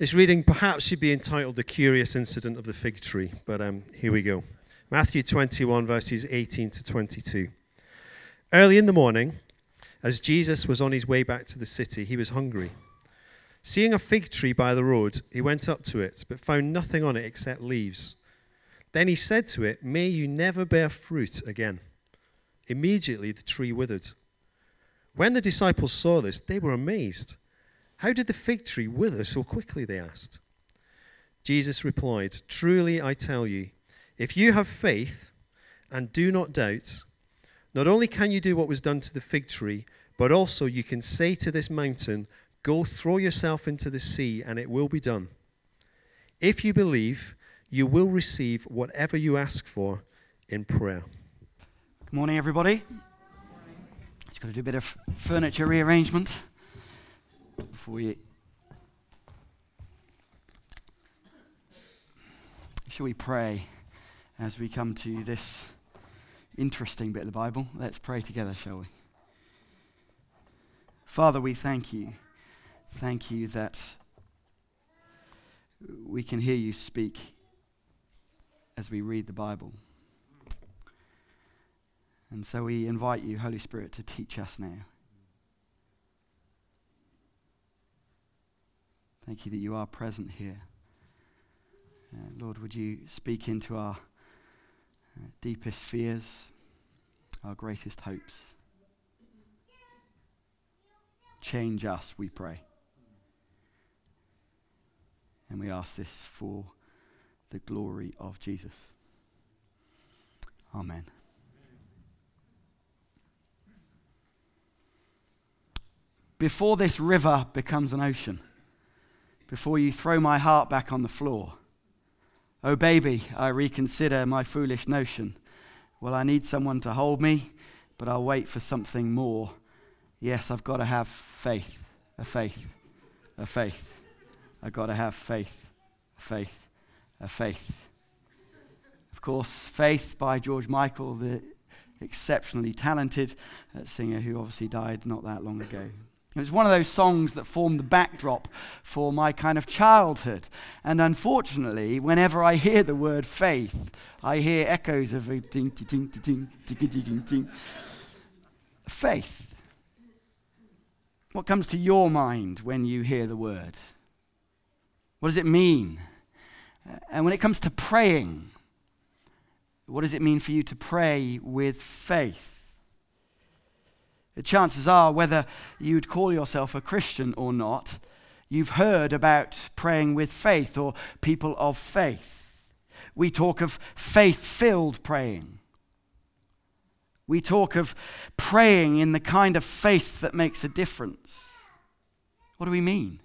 This reading perhaps should be entitled The Curious Incident of the Fig Tree, but here we go. Matthew 21, verses 18 to 22. Early in the morning, as Jesus was on his way back to the city, he was hungry. Seeing a fig tree by the road, he went up to it, but found nothing on it except leaves. Then he said to it, "May you never bear fruit again." Immediately the tree withered. When the disciples saw this, they were amazed. "How did the fig tree wither so quickly?" they asked. Jesus replied, "Truly I tell you, if you have faith and do not doubt, not only can you do what was done to the fig tree, but also you can say to this mountain, 'Go throw yourself into the sea,' and it will be done. If you believe, you will receive whatever you ask for in prayer." Good morning, everybody. Just got to do a bit of furniture rearrangement before we... Shall we pray as we come to this interesting bit of the Bible? Let's pray together, shall we? Father, we thank you. Thank you that we can hear you speak as we read the Bible. And so we invite you, Holy Spirit, to teach us now. Thank you that you are present here. Lord, would you speak into our deepest fears, our greatest hopes. Change us, we pray. And we ask this for the glory of Jesus. Amen. Before this river becomes an ocean, before you throw my heart back on the floor, oh baby, I reconsider my foolish notion. Well, I need someone to hold me, but I'll wait for something more. Yes, I've got to have faith, a faith, a faith. I've got to have faith, a faith, a faith. Of course, Faith by George Michael, the exceptionally talented singer who obviously died not that long ago. It was one of those songs that formed the backdrop for my kind of childhood. And unfortunately, whenever I hear the word faith, I hear echoes of a ding, ding, ding, ding, ding, ding. Faith. What comes to your mind when you hear the word? What does it mean? And when it comes to praying, what does it mean for you to pray with faith? The chances are, whether you'd call yourself a Christian or not, you've heard about praying with faith or people of faith. We talk of faith-filled praying. We talk of praying in the kind of faith that makes a difference. What do we mean?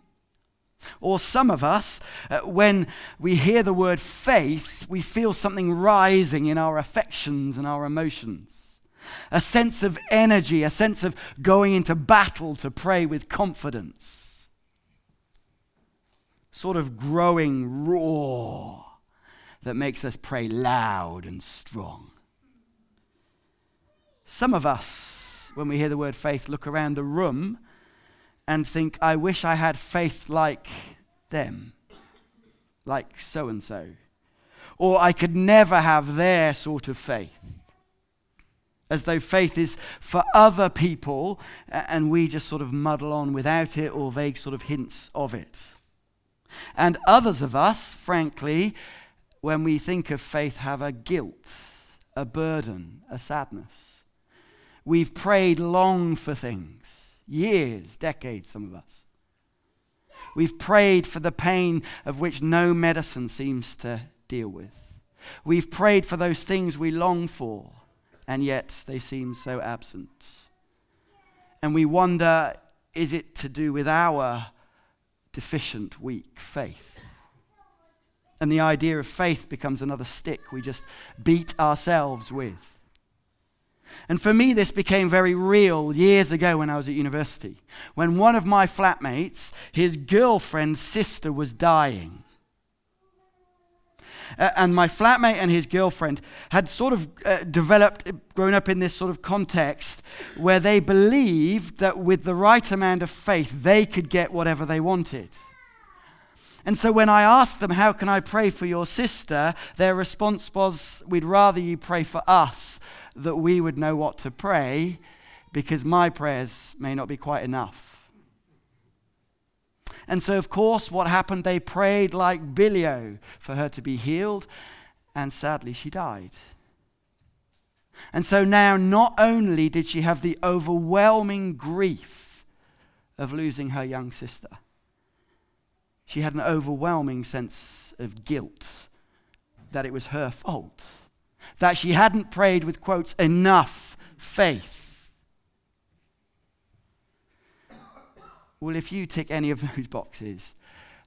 Or some of us, when we hear the word faith, we feel something rising in our affections and our emotions. A sense of energy, a sense of going into battle to pray with confidence. Sort of growing roar that makes us pray loud and strong. Some of us, when we hear the word faith, look around the room and think, I wish I had faith like them, like so-and-so. Or I could never have their sort of faith. As though faith is for other people, and we just sort of muddle on without it or vague sort of hints of it. And others of us, frankly, when we think of faith, have a guilt, a burden, a sadness. We've prayed long for things, years, decades, some of us. We've prayed for the pain of which no medicine seems to deal with. We've prayed for those things we long for. And yet they seem so absent. And we wonder, is it to do with our deficient, weak faith? And the idea of faith becomes another stick we just beat ourselves with. And for me, this became very real years ago when I was at university, when one of my flatmates, his girlfriend's sister, was dying. And my flatmate and his girlfriend had sort of grown up in this sort of context where they believed that with the right amount of faith, they could get whatever they wanted. And so when I asked them, how can I pray for your sister? Their response was, we'd rather you pray for us, that we would know what to pray, because my prayers may not be quite enough. And so, of course, what happened? They prayed like bilio for her to be healed, and sadly, she died. And so now, not only did she have the overwhelming grief of losing her young sister, she had an overwhelming sense of guilt that it was her fault, that she hadn't prayed with, quotes, enough faith. Well, if you tick any of those boxes,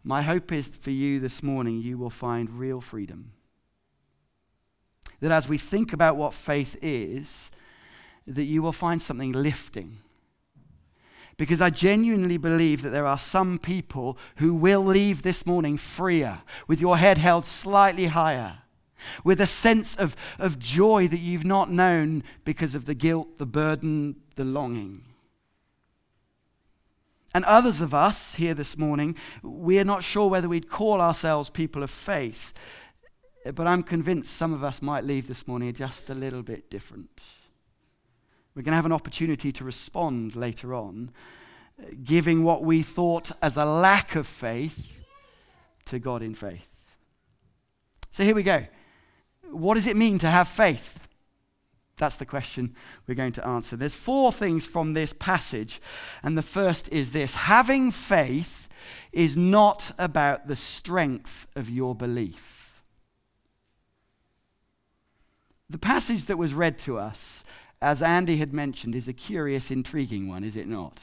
my hope is for you this morning, you will find real freedom. That as we think about what faith is, that you will find something lifting. Because I genuinely believe that there are some people who will leave this morning freer, with your head held slightly higher, with a sense of joy that you've not known because of the guilt, the burden, the longing. And others of us here this morning, we are not sure whether we'd call ourselves people of faith, but I'm convinced some of us might leave this morning just a little bit different. We're going to have an opportunity to respond later on, giving what we thought as a lack of faith to God in faith. So here we go. What does it mean to have faith? That's the question we're going to answer. There's four things from this passage, and the first is this. Having faith is not about the strength of your belief. The passage that was read to us, as Andy had mentioned, is a curious, intriguing one, is it not?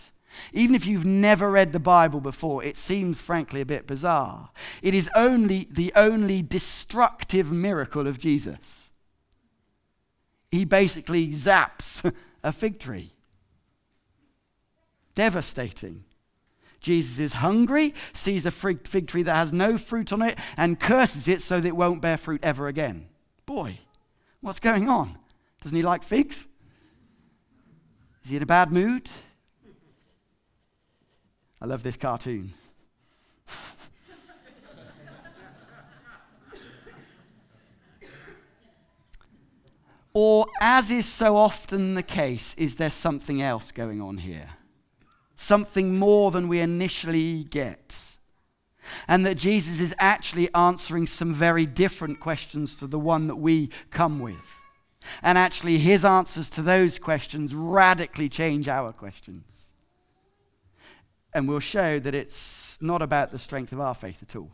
Even if you've never read the Bible before, it seems, frankly, a bit bizarre. It is only the only destructive miracle of Jesus. He basically zaps a fig tree. Devastating. Jesus is hungry, sees a fig tree that has no fruit on it, and curses it so that it won't bear fruit ever again. Boy, what's going on? Doesn't he like figs? Is he in a bad mood? I love this cartoon. Or, as is so often the case, is there something else going on here? Something more than we initially get. And that Jesus is actually answering some very different questions to the one that we come with. And actually, his answers to those questions radically change our questions. And we'll show that it's not about the strength of our faith at all.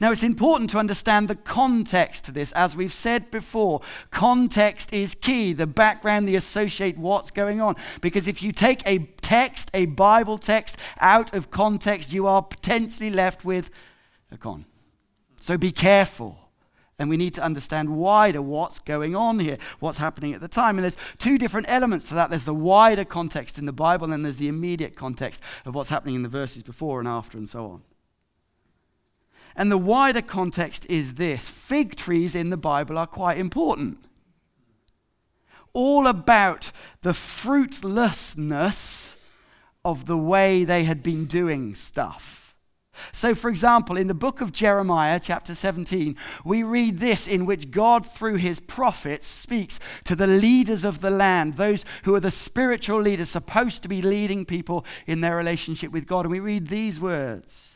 Now, it's important to understand the context to this. As we've said before, context is key. The background, the associate, what's going on. Because if you take a text, a Bible text, out of context, you are potentially left with a con. So be careful. And we need to understand wider what's going on here, what's happening at the time. And there's two different elements to that. There's the wider context in the Bible, and there's the immediate context of what's happening in the verses before and after and so on. And the wider context is this. Fig trees in the Bible are quite important. All about the fruitlessness of the way they had been doing stuff. So, for example, in the book of Jeremiah, chapter 17, we read this, in which God, through his prophets, speaks to the leaders of the land, those who are the spiritual leaders, supposed to be leading people in their relationship with God. And we read these words.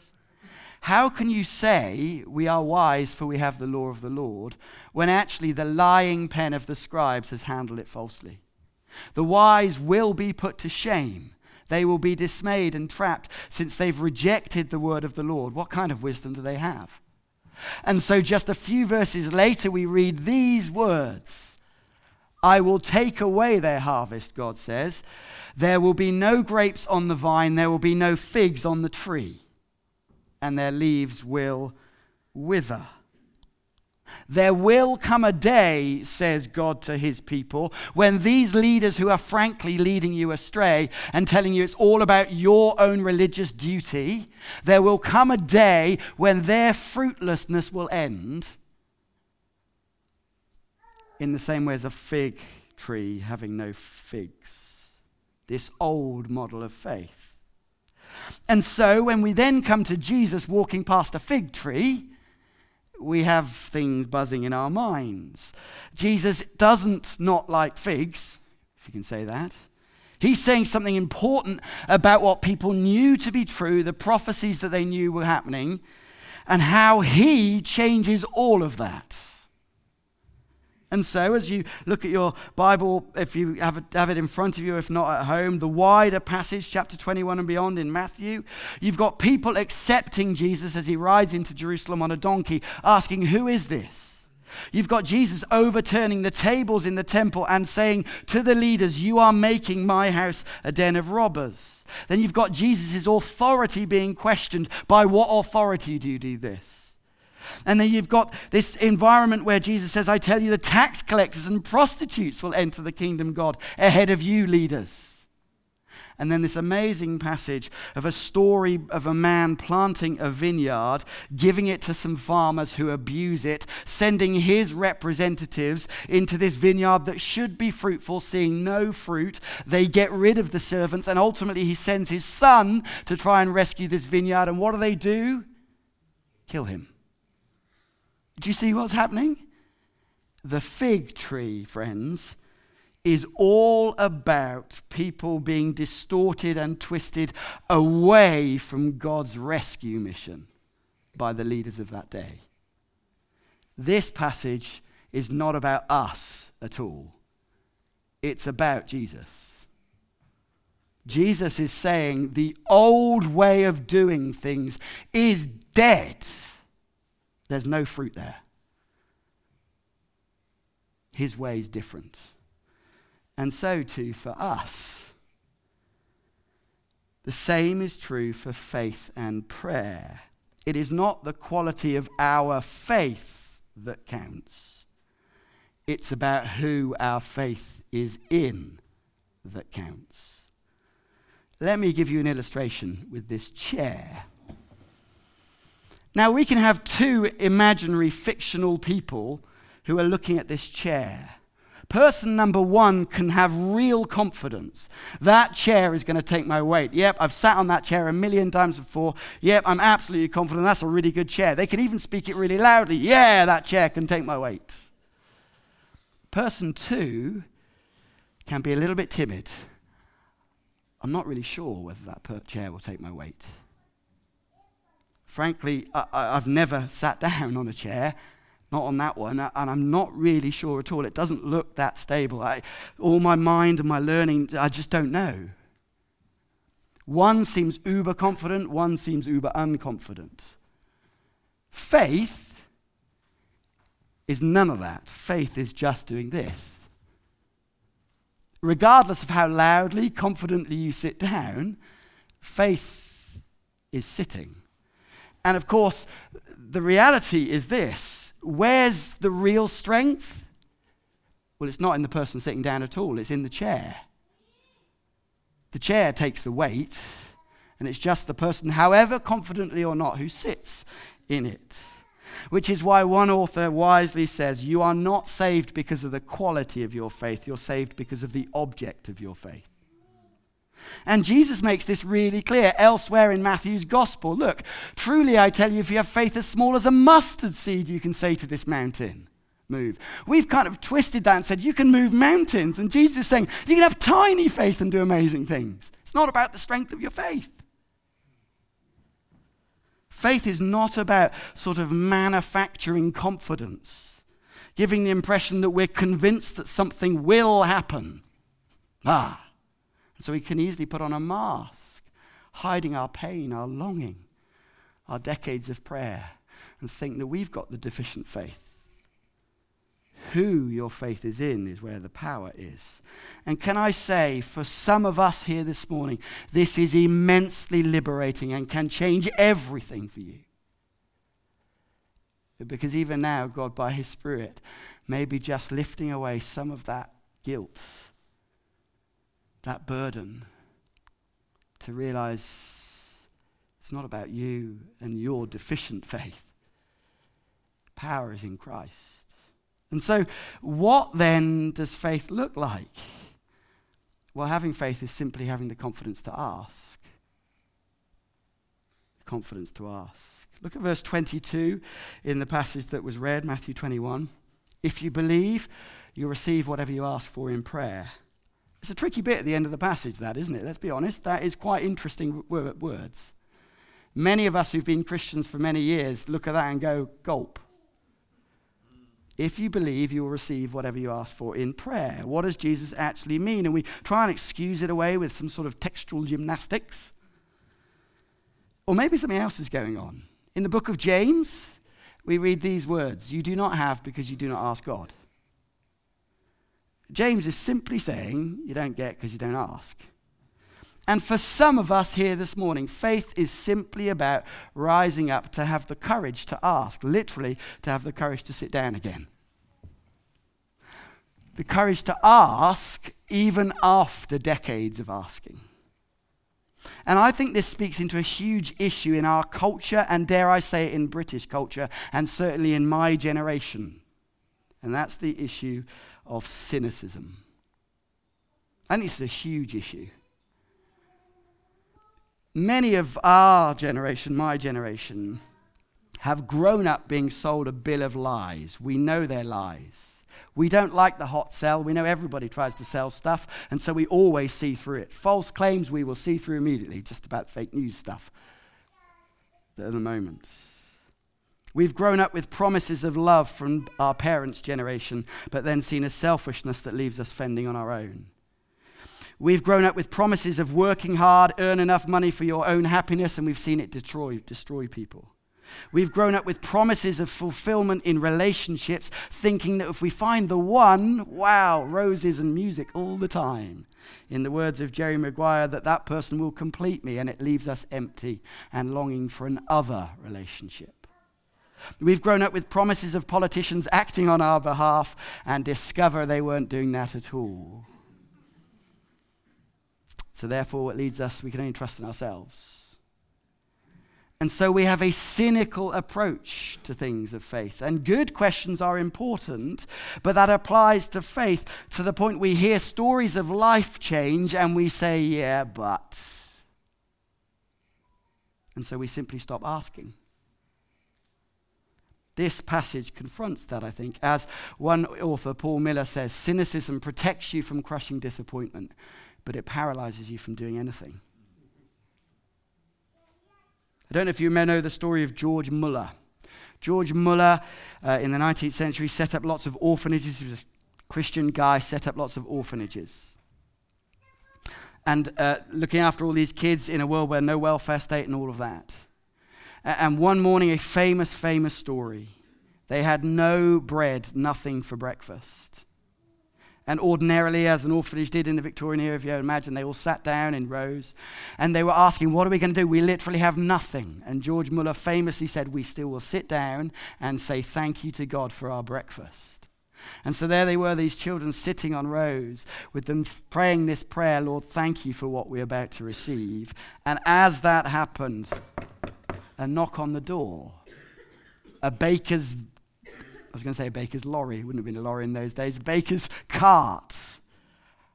How can you say we are wise, for we have the law of the Lord, when actually the lying pen of the scribes has handled it falsely? The wise will be put to shame. They will be dismayed and trapped, since they've rejected the word of the Lord. What kind of wisdom do they have? And so just a few verses later, we read these words. I will take away their harvest, God says. There will be no grapes on the vine. There will be no figs on the tree. And their leaves will wither. There will come a day, says God to his people, when these leaders who are frankly leading you astray and telling you it's all about your own religious duty, there will come a day when their fruitlessness will end in the same way as a fig tree having no figs. This old model of faith. And so when we then come to Jesus walking past a fig tree, we have things buzzing in our minds. Jesus doesn't not like figs, if you can say that. He's saying something important about what people knew to be true, the prophecies that they knew were happening, and how he changes all of that. And so as you look at your Bible, if you have it in front of you, if not at home, the wider passage, chapter 21 and beyond in Matthew, you've got people accepting Jesus as he rides into Jerusalem on a donkey, asking, who is this? You've got Jesus overturning the tables in the temple and saying to the leaders, you are making my house a den of robbers. Then you've got Jesus' authority being questioned. By what authority do you do this? And then you've got this environment where Jesus says, I tell you, the tax collectors and prostitutes will enter the kingdom of God ahead of you, leaders. And then this amazing passage of a story of a man planting a vineyard, giving it to some farmers who abuse it, sending his representatives into this vineyard that should be fruitful, seeing no fruit. They get rid of the servants, and ultimately he sends his son to try and rescue this vineyard. And what do? Kill him. Do you see what's happening? The fig tree, friends, is all about people being distorted and twisted away from God's rescue mission by the leaders of that day. This passage is not about us at all. It's about Jesus. Jesus is saying the old way of doing things is dead. There's no fruit there. His way is different. And so too for us. The same is true for faith and prayer. It is not the quality of our faith that counts. It's about who our faith is in that counts. Let me give you an illustration with this chair. Now, we can have two imaginary, fictional people who are looking at this chair. Person number one can have real confidence. That chair is going to take my weight. Yep, I've sat on that chair a million times before. Yep, I'm absolutely confident. That's a really good chair. They can even speak it really loudly. Yeah, that chair can take my weight. Person two can be a little bit timid. I'm not really sure whether that chair will take my weight. Frankly, I've never sat down on a chair, not on that one, and I'm not really sure at all. It doesn't look that stable. All my mind and my learning, I just don't know. One seems uber confident, one seems uber unconfident. Faith is none of that. Faith is just doing this. Regardless of how loudly, confidently you sit down, faith is sitting. And of course, the reality is this. Where's the real strength? Well, it's not in the person sitting down at all. It's in the chair. The chair takes the weight, and it's just the person, however confidently or not, who sits in it. Which is why one author wisely says, you are not saved because of the quality of your faith. You're saved because of the object of your faith. And Jesus makes this really clear elsewhere in Matthew's gospel. Look, truly I tell you, if you have faith as small as a mustard seed, you can say to this mountain, move. We've kind of twisted that and said, you can move mountains. And Jesus is saying, you can have tiny faith and do amazing things. It's not about the strength of your faith. Faith is not about sort of manufacturing confidence, giving the impression that we're convinced that something will happen. So we can easily put on a mask, hiding our pain, our longing, our decades of prayer, and think that we've got the deficient faith. Who your faith is in is where the power is. And can I say, for some of us here this morning, this is immensely liberating and can change everything for you. Because even now, God, by his Spirit, may be just lifting away some of that guilt, that burden, to realize it's not about you and your deficient faith. Power is in Christ. And so what then does faith look like? Well, having faith is simply having the confidence to ask. confidence to ask. Look at verse 22 in the passage that was read, Matthew 21. If you believe, you'll receive whatever you ask for in prayer. It's a tricky bit at the end of the passage, that, isn't it? Let's be honest. That is quite interesting words. Many of us who've been Christians for many years look at that and go, gulp. If you believe, you will receive whatever you ask for in prayer. What does Jesus actually mean? And we try and excuse it away with some sort of textual gymnastics. Or maybe something else is going on. In the book of James, we read these words, you do not have because you do not ask God. James is simply saying, you don't get because you don't ask. And for some of us here this morning, faith is simply about rising up to have the courage to ask, literally to have the courage to sit down again. The courage to ask even after decades of asking. And I think this speaks into a huge issue in our culture, and dare I say in British culture, and certainly in my generation. And that's the issue of cynicism. And it's a huge issue. Many of our generation, my generation, have grown up being sold a bill of lies. We know they're lies. We don't like the hot sell. We know everybody tries to sell stuff, and so we always see through it. False claims we will see through immediately, just about fake news stuff at the moment. We've grown up with promises of love from our parents' generation, but then seen a selfishness that leaves us fending on our own. We've grown up with promises of working hard, earn enough money for your own happiness, and we've seen it destroy people. We've grown up with promises of fulfillment in relationships, thinking that if we find the one, wow, roses and music all the time. In the words of Jerry Maguire, that person will complete me, and it leaves us empty and longing for an other relationship. We've grown up with promises of politicians acting on our behalf and discover they weren't doing that at all. So therefore, it leads us, we can only trust in ourselves. And so we have a cynical approach to things of faith. And good questions are important, but that applies to faith to the point we hear stories of life change and we say, yeah, but. And so we simply stop asking. This passage confronts that, I think. As one author, Paul Miller, says, cynicism protects you from crushing disappointment, but it paralyzes you from doing anything. I don't know if you may know the story of George Müller. George Müller, in the 19th century, set up lots of orphanages. He was a Christian guy, set up lots of orphanages. And looking after all these kids in a world where no welfare state and all of that. And one morning, a famous story. They had no bread, nothing for breakfast. And ordinarily, as an orphanage did in the Victorian era, if you imagine, they all sat down in rows, and they were asking, what are we going to do? We literally have nothing. And George Müller famously said, we still will sit down and say thank you to God for our breakfast. And so there they were, these children sitting on rows, with them praying this prayer, Lord, thank you for what we're about to receive. And as that happened, a knock on the door, a baker's lorry, it wouldn't have been a lorry in those days, a baker's cart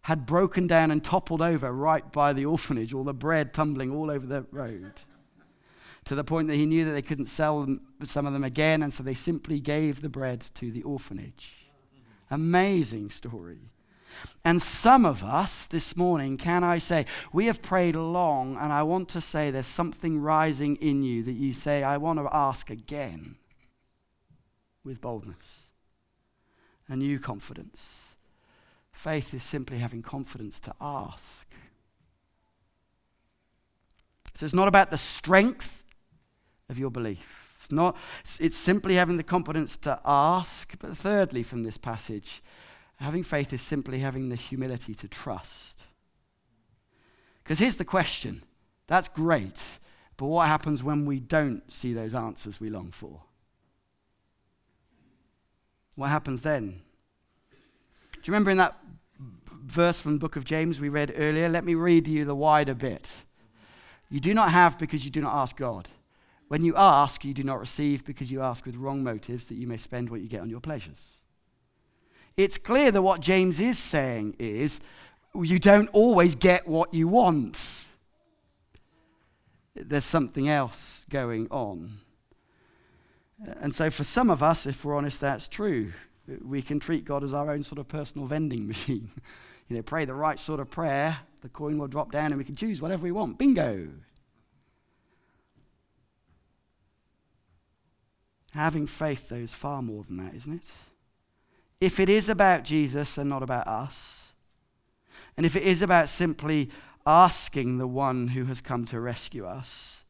had broken down and toppled over right by the orphanage, all the bread tumbling all over the road, to the point that he knew that they couldn't sell some of them again, and so they simply gave the bread to the orphanage. Amazing story. And some of us this morning, can I say, we have prayed long, and I want to say there's something rising in you that you say, I want to ask again. With boldness, a new confidence. Faith is simply having confidence to ask. So it's not about the strength of your belief. It's simply having the confidence to ask. But thirdly, from this passage, having faith is simply having the humility to trust. Because here's the question. That's great, but what happens when we don't see those answers we long for? What happens then? Do you remember in that verse from the book of James we read earlier? Let me read to you the wider bit. You do not have because you do not ask God. When you ask, you do not receive because you ask with wrong motives that you may spend what you get on your pleasures. It's clear that what James is saying is you don't always get what you want. there's something else going on. And so for some of us, if we're honest, that's true. We can treat God as our own sort of personal vending machine. You know, pray the right sort of prayer, the coin will drop down and we can choose whatever we want. Bingo! Having faith, though, is far more than that, isn't it? If it is about Jesus and not about us, and if it is about simply asking the one who has come to rescue us,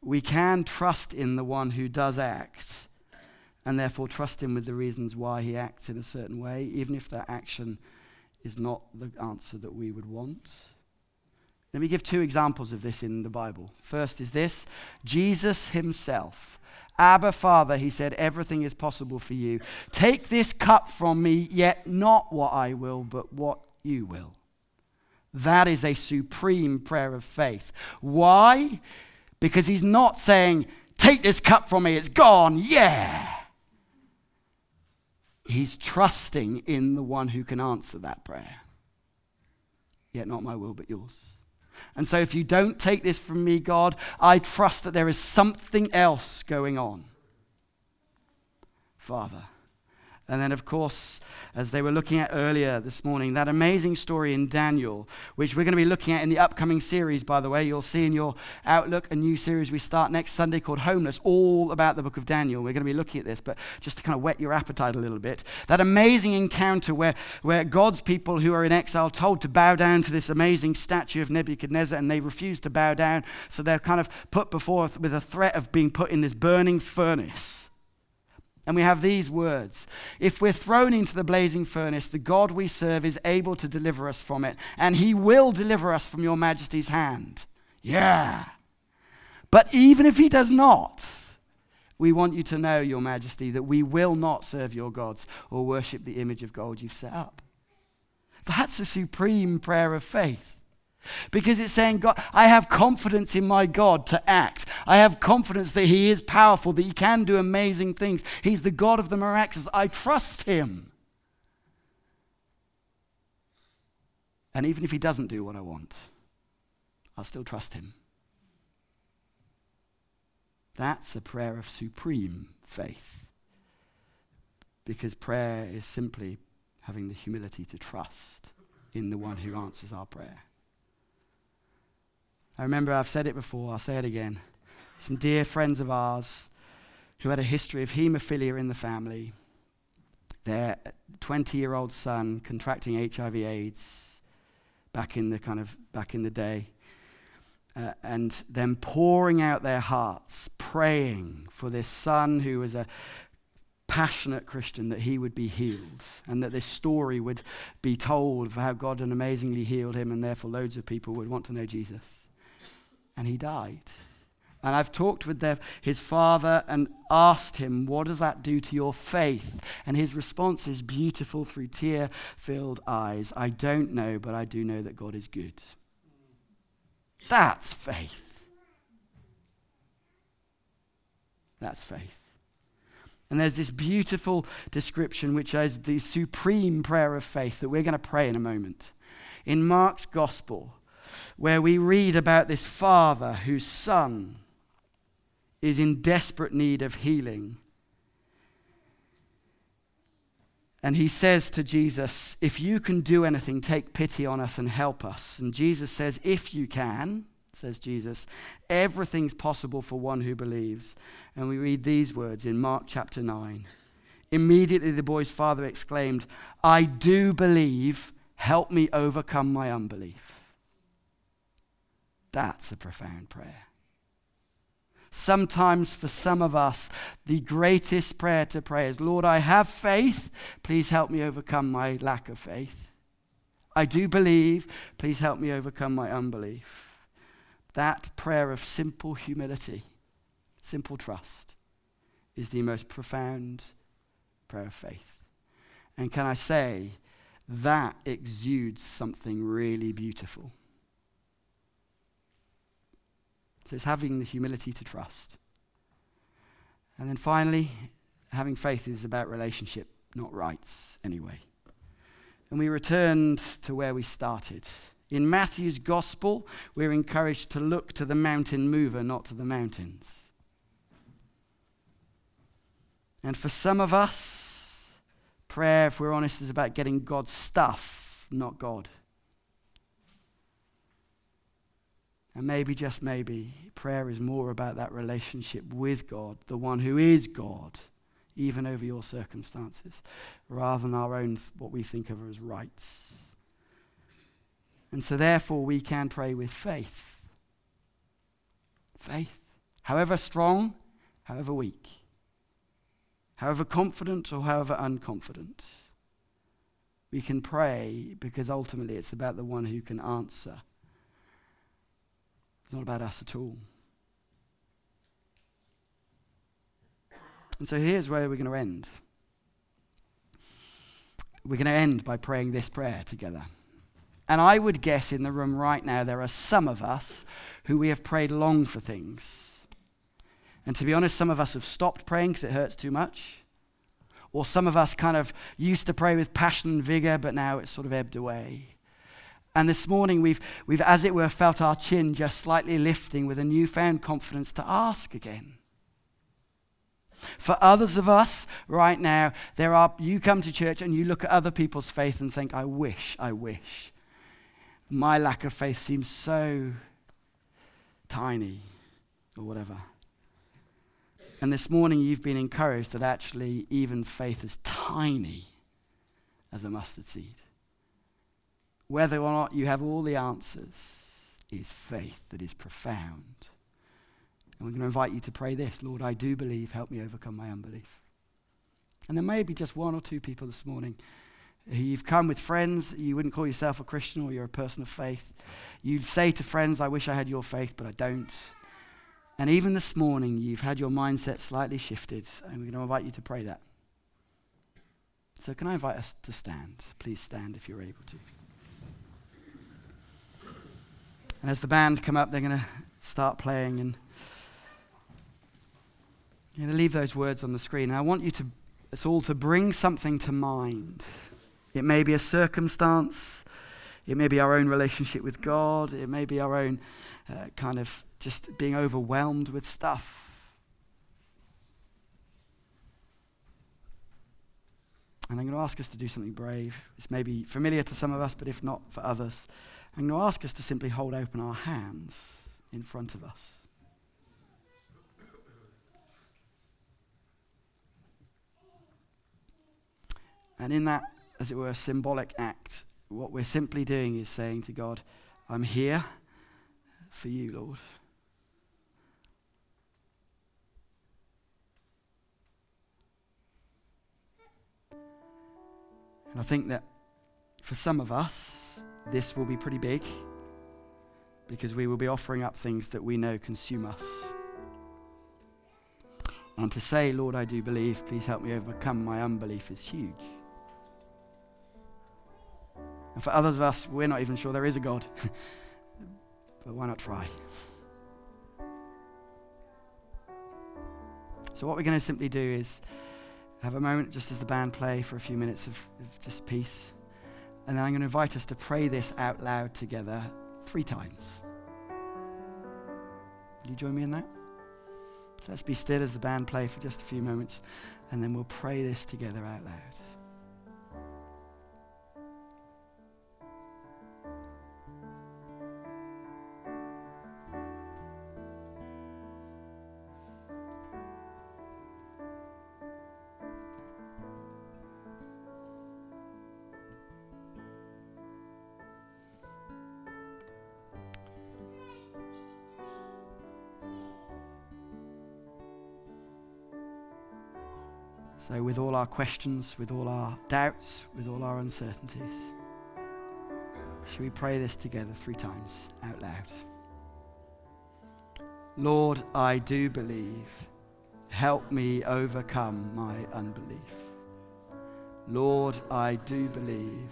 we can trust in the one who does act, and therefore trust him with the reasons why he acts in a certain way, even if that action is not the answer that we would want. Let me give two examples of this in the Bible. First is this: Jesus himself. Abba, Father, he said, everything is possible for you. Take this cup from me, yet not what I will, but what you will. That is a supreme prayer of faith. Why? Because he's not saying, take this cup from me, it's gone, yeah. He's trusting in the one who can answer that prayer. Yet not my will, but yours. And so if you don't take this from me, God, I trust that there is something else going on, Father. And then, of course, as they were looking at earlier this morning, that amazing story in Daniel, which we're going to be looking at in the upcoming series, by the way. You'll see in your Outlook a new series we start next Sunday called Homeless, all about the book of Daniel. We're going to be looking at this, but just to kind of whet your appetite a little bit. That amazing encounter where God's people who are in exile told to bow down to this amazing statue of Nebuchadnezzar, and they refuse to bow down, so they're kind of put before with a threat of being put in this burning furnace. And we have these words: if we're thrown into the blazing furnace, the God we serve is able to deliver us from it, and he will deliver us from your majesty's hand. Yeah. But even if he does not, we want you to know, your majesty, that we will not serve your gods or worship the image of gold you've set up. That's a supreme prayer of faith. Because it's saying, God, I have confidence in my God to act. I have confidence that he is powerful, that he can do amazing things. He's the God of the miraculous. I trust him. And even if he doesn't do what I want, I'll still trust him. That's a prayer of supreme faith. Because prayer is simply having the humility to trust in the one who answers our prayer. I remember, I've said it before, I'll say it again. Some dear friends of ours who had a history of haemophilia in the family, their 20-year-old son contracting HIV/AIDS back in the day, and them pouring out their hearts, praying for this son who was a passionate Christian, that he would be healed, and that this story would be told of how God had amazingly healed him, and therefore loads of people would want to know Jesus. And he died. And I've talked with his father and asked him, what does that do to your faith? And his response is beautiful through tear-filled eyes. I don't know, but I do know that God is good. That's faith. That's faith. And there's this beautiful description, which is the supreme prayer of faith that we're going to pray in a moment. In Mark's gospel, where we read about this father whose son is in desperate need of healing. And he says to Jesus, if you can do anything, take pity on us and help us. And Jesus says, if you can, says Jesus, everything's possible for one who believes. And we read these words in Mark chapter 9. Immediately the boy's father exclaimed, I do believe, help me overcome my unbelief. That's a profound prayer. Sometimes for some of us, the greatest prayer to pray is, Lord, I have faith, please help me overcome my lack of faith. I do believe, please help me overcome my unbelief. That prayer of simple humility, simple trust, is the most profound prayer of faith. And can I say, that exudes something really beautiful. So it's having the humility to trust. And then finally, having faith is about relationship, not rights, anyway. And we returned to where we started In Matthew's gospel, we're encouraged to look to the mountain mover, not to the mountains. And for some of us, prayer, if we're honest, is about getting God's stuff, not God. And maybe, just maybe, prayer is more about that relationship with God, the one who is God, even over your circumstances, rather than our own, what we think of as rights. And so therefore, we can pray with faith. Faith, however strong, however weak, however confident or however unconfident. We can pray because ultimately it's about the one who can answer. It's not about us at all. And so here's where we're going to end. We're going to end by praying this prayer together. And I would guess in the room right now there are some of us who we have prayed long for things. And to be honest, some of us have stopped praying because it hurts too much. Or some of us kind of used to pray with passion and vigor, but now it's sort of ebbed away. And this morning we've as it were, felt our chin just slightly lifting with a newfound confidence to ask again. For others of us right now, you come to church and you look at other people's faith and think, I wish. My lack of faith seems so tiny or whatever. And this morning you've been encouraged that actually even faith as tiny as a mustard seed, whether or not you have all the answers, is faith that is profound. And we're going to invite you to pray this: Lord, I do believe, help me overcome my unbelief. And there may be just one or two people this morning who you've come with friends, you wouldn't call yourself a Christian or you're a person of faith. You'd say to friends, I wish I had your faith, but I don't. And even this morning, you've had your mindset slightly shifted, and we're going to invite you to pray that. So can I invite us to stand? Please stand if you're able to. And as the band come up, they're going to start playing, and I'm going to leave those words on the screen. And I want you to, us all to bring something to mind. It may be a circumstance. It may be our own relationship with God. It may be our own kind of just being overwhelmed with stuff. And I'm going to ask us to do something brave. This may be familiar to some of us, but if not for others, I'm going to ask us to simply hold open our hands in front of us. And in that, as it were, a symbolic act, what we're simply doing is saying to God, I'm here for you, Lord. And I think that for some of us, this will be pretty big, because we will be offering up things that we know consume us. And to say, Lord, I do believe, please help me overcome my unbelief, is huge. And for others of us, we're not even sure there is a God. But why not try? So what we're going to simply do is have a moment, just as the band play, for a few minutes of just peace. And then I'm going to invite us to pray this out loud together 3 times. Will you join me in that? Let's be still as the band play for just a few moments, and then we'll pray this together out loud. So with all our questions, with all our doubts, with all our uncertainties, should we pray this together 3 times out loud? Lord, I do believe. Help me overcome my unbelief. Lord, I do believe.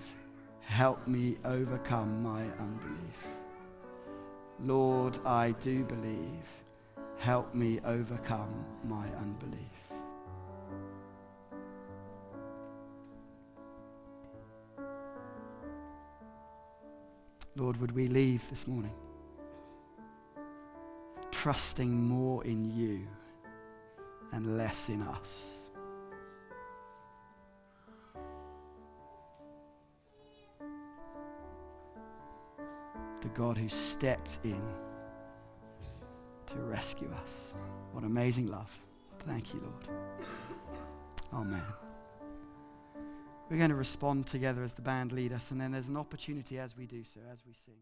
Help me overcome my unbelief. Lord, I do believe. Help me overcome my unbelief. Lord, would we leave this morning trusting more in you and less in us. The God who stepped in to rescue us. What amazing love. Thank you, Lord. Amen. We're going to respond together as the band lead us, and then there's an opportunity as we do so, as we sing.